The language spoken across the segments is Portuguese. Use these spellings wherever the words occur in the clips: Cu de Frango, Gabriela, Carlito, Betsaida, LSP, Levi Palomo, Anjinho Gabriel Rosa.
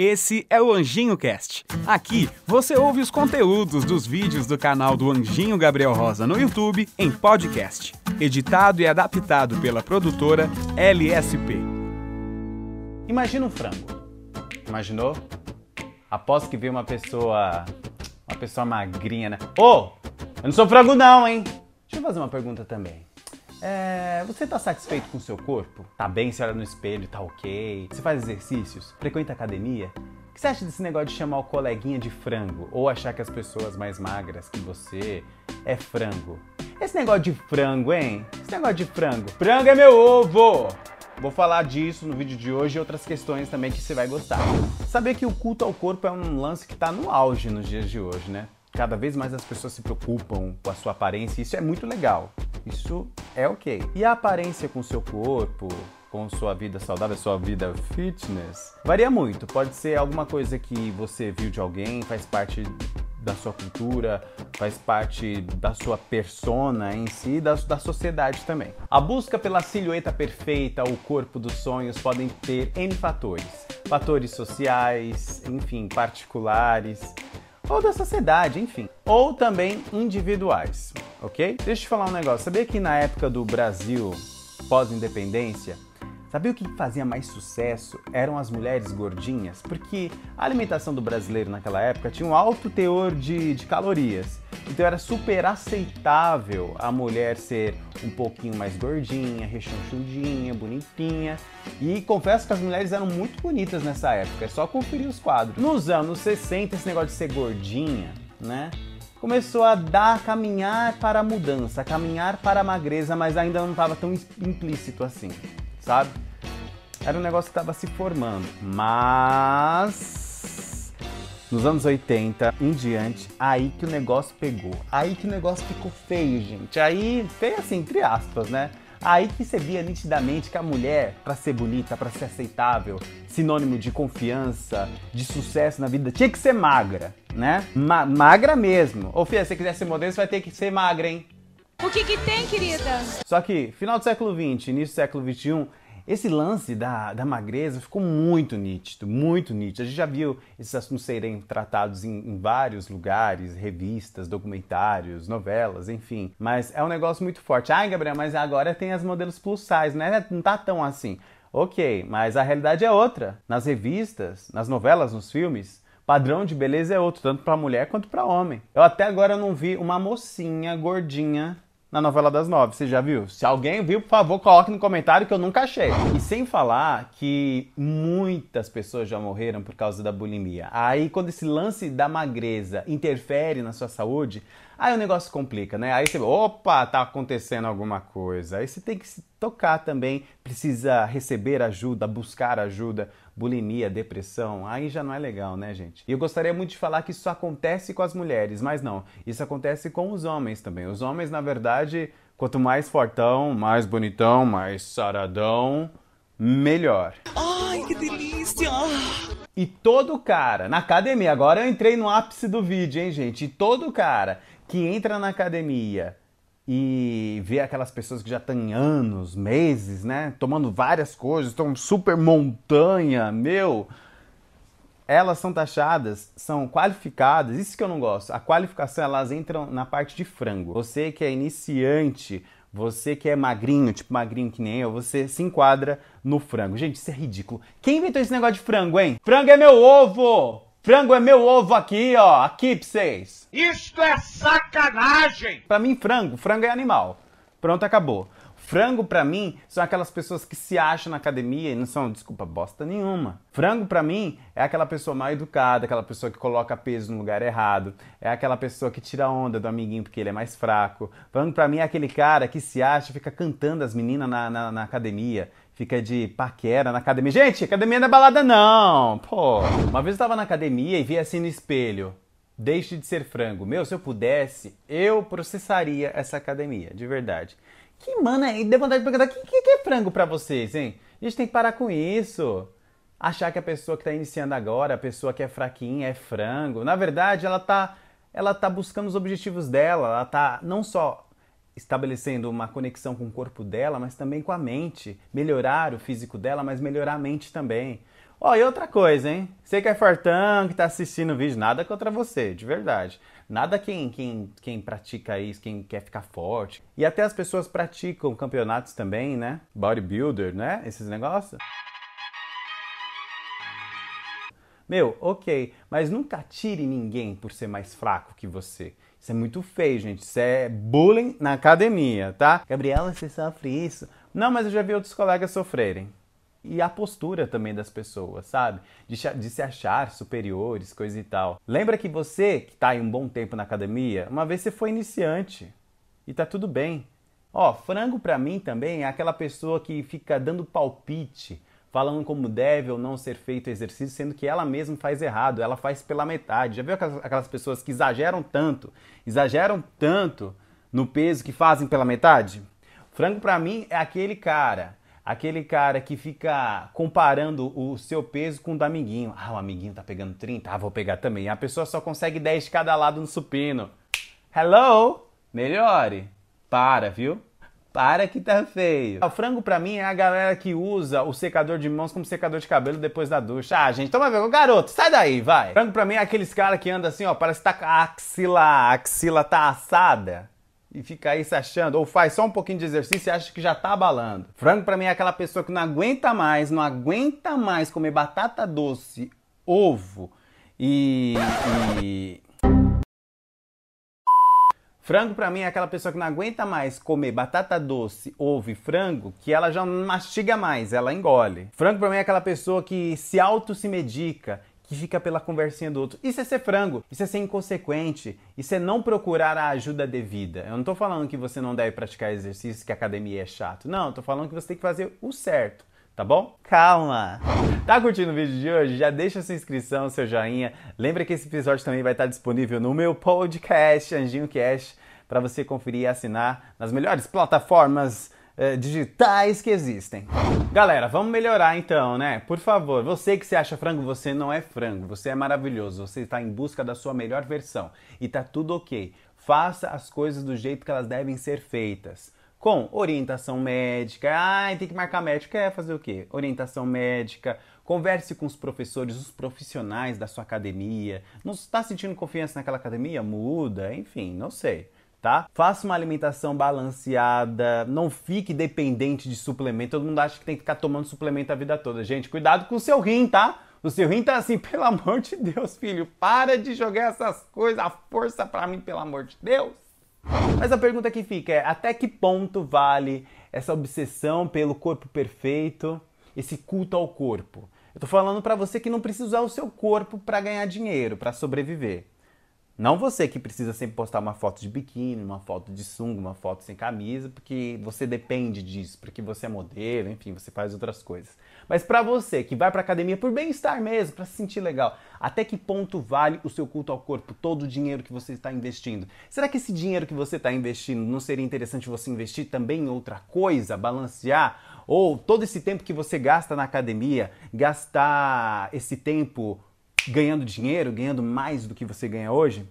Esse é o Anjinho Cast. Aqui você ouve os conteúdos dos vídeos do canal do Anjinho Gabriel Rosa no YouTube em podcast, editado e adaptado pela produtora LSP. Imagina um frango. Imaginou? Aposto que veio uma pessoa magrinha, né? Ô, eu não sou frango não, hein? Deixa eu fazer uma pergunta também. Você tá satisfeito com o seu corpo? Tá bem, você olha no espelho, tá ok? Você faz exercícios? Frequenta academia? O que você acha desse negócio de chamar o coleguinha de frango? Ou achar que as pessoas mais magras que você é frango? Esse negócio de frango, hein? Esse negócio de frango. Frango é meu ovo! Vou falar disso no vídeo de hoje e outras questões também que você vai gostar. Saber que o culto ao corpo é um lance que tá no auge nos dias de hoje, né? Cada vez mais as pessoas se preocupam com a sua aparência e isso é muito legal. Isso é ok. E a aparência com seu corpo, com sua vida saudável, sua vida fitness, varia muito. Pode ser alguma coisa que você viu de alguém, faz parte da sua cultura, faz parte da sua persona em si, da sociedade também. A busca pela silhueta perfeita, o corpo dos sonhos podem ter N fatores. Fatores sociais, enfim, particulares, ou da sociedade, enfim. Ou também individuais, ok? Deixa eu te falar um negócio. Sabia que na época do Brasil pós-independência, sabia o que fazia mais sucesso? Eram as mulheres gordinhas, porque a alimentação do brasileiro naquela época tinha um alto teor de calorias. Então era super aceitável a mulher ser um pouquinho mais gordinha, rechonchudinha, bonitinha. E confesso que as mulheres eram muito bonitas nessa época, é só conferir os quadros. Nos anos 60, esse negócio de ser gordinha, né, começou a caminhar para a mudança, caminhar para a magreza, mas ainda não estava tão implícito assim, sabe? Era um negócio que estava se formando, mas nos anos 80 em diante, aí que o negócio pegou, aí que o negócio ficou feio, gente. Aí, feio assim, entre aspas, né? Aí que você via nitidamente que a mulher, pra ser bonita, pra ser aceitável, sinônimo de confiança, de sucesso na vida, tinha que ser magra, né? Magra mesmo. Ô filha, se você quiser ser modelo, você vai ter que ser magra, hein? O que que tem, querida? Só que, final do século XX, início do século XXI, esse lance da magreza ficou muito nítido, muito nítido. A gente já viu esses assuntos serem tratados em vários lugares, revistas, documentários, novelas, enfim. Mas é um negócio muito forte. Ai, Gabriel, mas agora tem as modelos plus size, né? Não tá tão assim. Ok, mas a realidade é outra. Nas revistas, nas novelas, nos filmes, padrão de beleza é outro, tanto pra mulher quanto pra homem. Eu até agora não vi uma mocinha gordinha na novela das 9, você já viu? Se alguém viu, por favor, coloque no comentário que eu nunca achei. E sem falar que muitas pessoas já morreram por causa da bulimia. Aí quando esse lance da magreza interfere na sua saúde, aí o negócio complica, né? Aí você, opa, tá acontecendo alguma coisa. Aí você tem que se tocar também, precisa receber ajuda, buscar ajuda. Bulimia, depressão, aí já não é legal, né, gente? E eu gostaria muito de falar que isso acontece com as mulheres, mas não, isso acontece com os homens também. Os homens, na verdade, quanto mais fortão, mais bonitão, mais saradão, melhor. Ai, que delícia! E todo cara, na academia, agora eu entrei no ápice do vídeo, hein, gente? E todo cara que entra na academia e vê aquelas pessoas que já têm anos, meses, né, tomando várias coisas, estão super montanha, meu, elas são taxadas, são qualificadas, isso que eu não gosto. A qualificação, elas entram na parte de frango. Você que é iniciante, você que é magrinho, tipo magrinho que nem eu, você se enquadra no frango. Gente, isso é ridículo. Quem inventou esse negócio de frango, hein? Frango é meu ovo! Frango é meu ovo aqui, ó, aqui pra vocês. Isto é sacanagem! Pra mim, frango é animal. Pronto, acabou. Frango, pra mim, são aquelas pessoas que se acham na academia e não são, desculpa, bosta nenhuma. Frango, pra mim, é aquela pessoa mal educada, aquela pessoa que coloca peso no lugar errado, é aquela pessoa que tira onda do amiguinho porque ele é mais fraco. Frango, pra mim, é aquele cara que se acha, fica cantando as meninas na academia. Fica de paquera na academia. Gente, academia não é balada não, pô. Uma vez eu tava na academia e vi assim no espelho: deixe de ser frango. Meu, se eu pudesse, eu processaria essa academia, de verdade. Que mano, aí deu vontade de perguntar, que é frango pra vocês, hein? A gente tem que parar com isso. Achar que a pessoa que tá iniciando agora, a pessoa que é fraquinha, é frango. Na verdade, ela tá buscando os objetivos dela. Ela tá não só estabelecendo uma conexão com o corpo dela, mas também com a mente. Melhorar o físico dela, mas melhorar a mente também. Ó, e outra coisa, hein? Você que é fartão, que tá assistindo o vídeo, nada contra você, de verdade. Nada quem pratica isso, quem quer ficar forte. E até as pessoas praticam campeonatos também, né? Bodybuilder, né? Esses negócios. Meu, ok, mas nunca tire ninguém por ser mais fraco que você. Isso é muito feio, gente. Isso é bullying na academia, tá? Gabriela, você sofre isso? Não, mas eu já vi outros colegas sofrerem. E a postura também das pessoas, sabe? De se achar superiores, coisa e tal. Lembra que você, que tá aí um bom tempo na academia, uma vez você foi iniciante e tá tudo bem. Ó, frango pra mim também é aquela pessoa que fica dando palpite, falando como deve ou não ser feito exercício, sendo que ela mesma faz errado, ela faz pela metade. Já viu aquelas pessoas que exageram tanto no peso que fazem pela metade? Frango pra mim é aquele cara que fica comparando o seu peso com o do amiguinho. Ah, o amiguinho tá pegando 30, ah, vou pegar também. E a pessoa só consegue 10 de cada lado no supino. Hello? Melhore. Para, viu? Para que tá feio. O frango pra mim é a galera que usa o secador de mãos como secador de cabelo depois da ducha. Ah, gente, toma vergonha, garoto, sai daí, vai. O frango pra mim é aqueles caras que andam assim, ó, parece que tá com a axila tá assada. E fica aí se achando, ou faz só um pouquinho de exercício e acha que já tá abalando. Frango pra mim é aquela pessoa que não aguenta mais comer batata doce, ovo e... Frango pra mim é aquela pessoa que não aguenta mais comer batata doce, ovo e frango, que ela já não mastiga mais, ela engole. Frango pra mim é aquela pessoa que se medica, que fica pela conversinha do outro. Isso é ser frango, isso é ser inconsequente, isso é não procurar a ajuda devida. Eu não tô falando que você não deve praticar exercício, que a academia é chato. Não, eu tô falando que você tem que fazer o certo, tá bom? Calma! Tá curtindo o vídeo de hoje? Já deixa sua inscrição, seu joinha. Lembra que esse episódio também vai estar disponível no meu podcast, Anjinho Cash, para você conferir e assinar nas melhores plataformas digitais que existem. Galera, vamos melhorar então, né? Por favor, você que se acha frango, você não é frango, você é maravilhoso, você está em busca da sua melhor versão e tá tudo ok. Faça as coisas do jeito que elas devem ser feitas, com orientação médica. Ai, tem que marcar médico, é fazer o quê? Orientação médica, converse com os professores, os profissionais da sua academia. Não está sentindo confiança naquela academia? Muda, enfim, não sei. Tá? Faça uma alimentação balanceada, não fique dependente de suplemento. Todo mundo acha que tem que ficar tomando suplemento a vida toda. Gente, cuidado com o seu rim, tá? O seu rim tá assim, pelo amor de Deus, filho, para de jogar essas coisas, a força pra mim, pelo amor de Deus. Mas a pergunta que fica é, até que ponto vale essa obsessão pelo corpo perfeito, esse culto ao corpo? Eu tô falando pra você que não precisa usar o seu corpo pra ganhar dinheiro, pra sobreviver. Não você que precisa sempre postar uma foto de biquíni, uma foto de sunga, uma foto sem camisa, porque você depende disso, porque você é modelo, enfim, você faz outras coisas. Mas pra você que vai pra academia por bem-estar mesmo, pra se sentir legal, até que ponto vale o seu culto ao corpo, todo o dinheiro que você está investindo? Será que esse dinheiro que você está investindo não seria interessante você investir também em outra coisa, balancear? Ou todo esse tempo que você gasta na academia, gastar esse tempo ganhando dinheiro, ganhando mais do que você ganha hoje?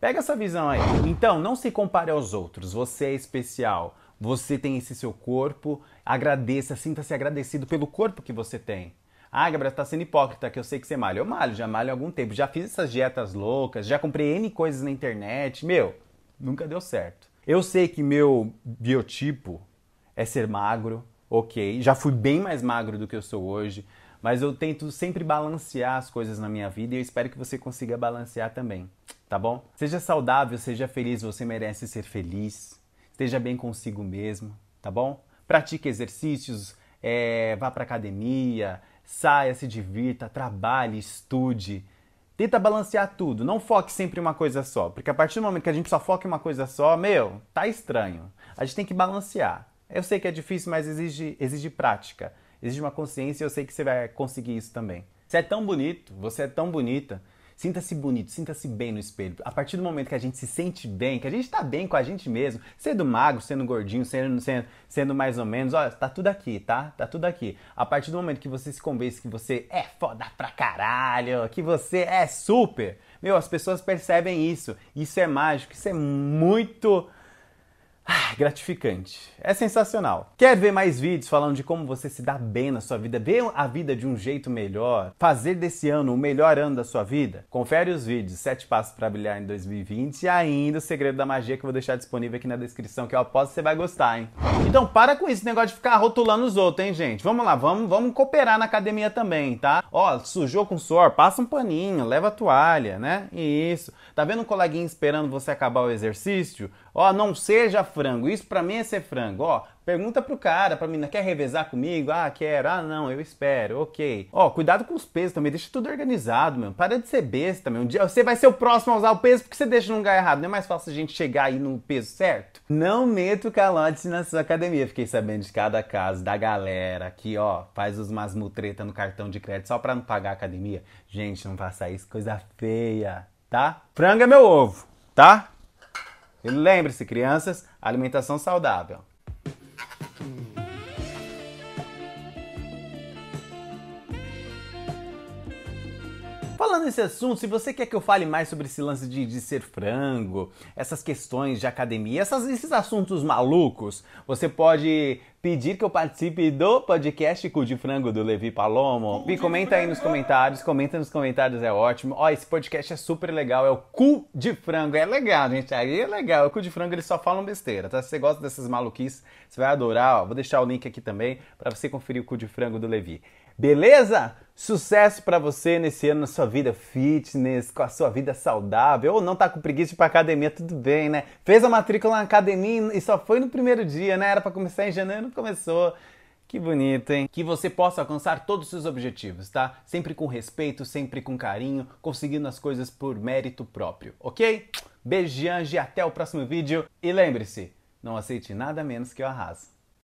Pega essa visão aí. Então, não se compare aos outros. Você é especial. Você tem esse seu corpo. Agradeça, sinta-se agradecido pelo corpo que você tem. Ah, Gabriela, tá sendo hipócrita que eu sei que você malha. Eu malho, já malho há algum tempo. Já fiz essas dietas loucas, já comprei N coisas na internet. Meu, nunca deu certo. Eu sei que meu biotipo é ser magro, ok. Já fui bem mais magro do que eu sou hoje. Mas eu tento sempre balancear as coisas na minha vida e eu espero que você consiga balancear também, tá bom? Seja saudável, seja feliz, você merece ser feliz. Esteja bem consigo mesmo, tá bom? Pratique exercícios, vá pra academia, saia, se divirta, trabalhe, estude. Tenta balancear tudo, não foque sempre em uma coisa só. Porque a partir do momento que a gente só foca em uma coisa só, meu, tá estranho. A gente tem que balancear. Eu sei que é difícil, mas exige prática. Existe uma consciência e eu sei que você vai conseguir isso também. Você é tão bonito, você é tão bonita. Sinta-se bonito, sinta-se bem no espelho. A partir do momento que a gente se sente bem, que a gente tá bem com a gente mesmo, sendo magro, sendo gordinho, sendo mais ou menos, olha, tá tudo aqui, tá? Tá tudo aqui. A partir do momento que você se convence que você é foda pra caralho, que você é super, meu, as pessoas percebem isso. Isso é mágico, isso é muito... Ah, gratificante. É sensacional. Quer ver mais vídeos falando de como você se dá bem na sua vida, ver a vida de um jeito melhor, fazer desse ano o melhor ano da sua vida? Confere os vídeos 7 passos para brilhar em 2020 e ainda o segredo da magia que eu vou deixar disponível aqui na descrição, que eu aposto que você vai gostar, hein? Então para com esse negócio de ficar rotulando os outros, hein, gente? Vamos lá, vamos cooperar na academia também, tá? Ó, sujou com suor, passa um paninho, leva a toalha, né? Isso. Tá vendo um coleguinha esperando você acabar o exercício? Ó, não seja frango. Isso pra mim é ser frango, ó. Pergunta pro cara, pra menina, quer revezar comigo? Ah, quero. Ah, não, eu espero. Ok. Ó, cuidado com os pesos também. Deixa tudo organizado, meu. Para de ser besta, meu. Um dia você vai ser o próximo a usar o peso porque você deixa num lugar errado. Não é mais fácil a gente chegar aí no peso certo? Não meta o calote na sua academia. Fiquei sabendo de cada caso da galera que, ó, faz umas mutreta no cartão de crédito só pra não pagar a academia. Gente, não faça isso. Coisa feia, tá? Frango é meu ovo, tá? E lembre-se, crianças, alimentação saudável. Falando nesse assunto, se você quer que eu fale mais sobre esse lance de ser frango, essas questões de academia, esses assuntos malucos, você pode pedir que eu participe do podcast Cu de Frango do Levi Palomo. E comenta aí nos comentários, é ótimo. Ó, esse podcast é super legal, é o Cu de Frango, é legal, gente, aí é legal. O Cu de Frango, eles só falam besteira, tá? Se você gosta dessas maluquices, você vai adorar, ó. Vou deixar o link aqui também pra você conferir o Cu de Frango do Levi. Beleza? Sucesso pra você nesse ano na sua vida fitness, com a sua vida saudável, ou não tá com preguiça de ir pra academia, tudo bem, né? Fez a matrícula na academia e só foi no primeiro dia, né? Era pra começar em janeiro, começou. Que bonito, hein? Que você possa alcançar todos os seus objetivos, tá? Sempre com respeito, sempre com carinho, conseguindo as coisas por mérito próprio, ok? Beijo, Anjo, até o próximo vídeo. E lembre-se, não aceite nada menos que o arraso.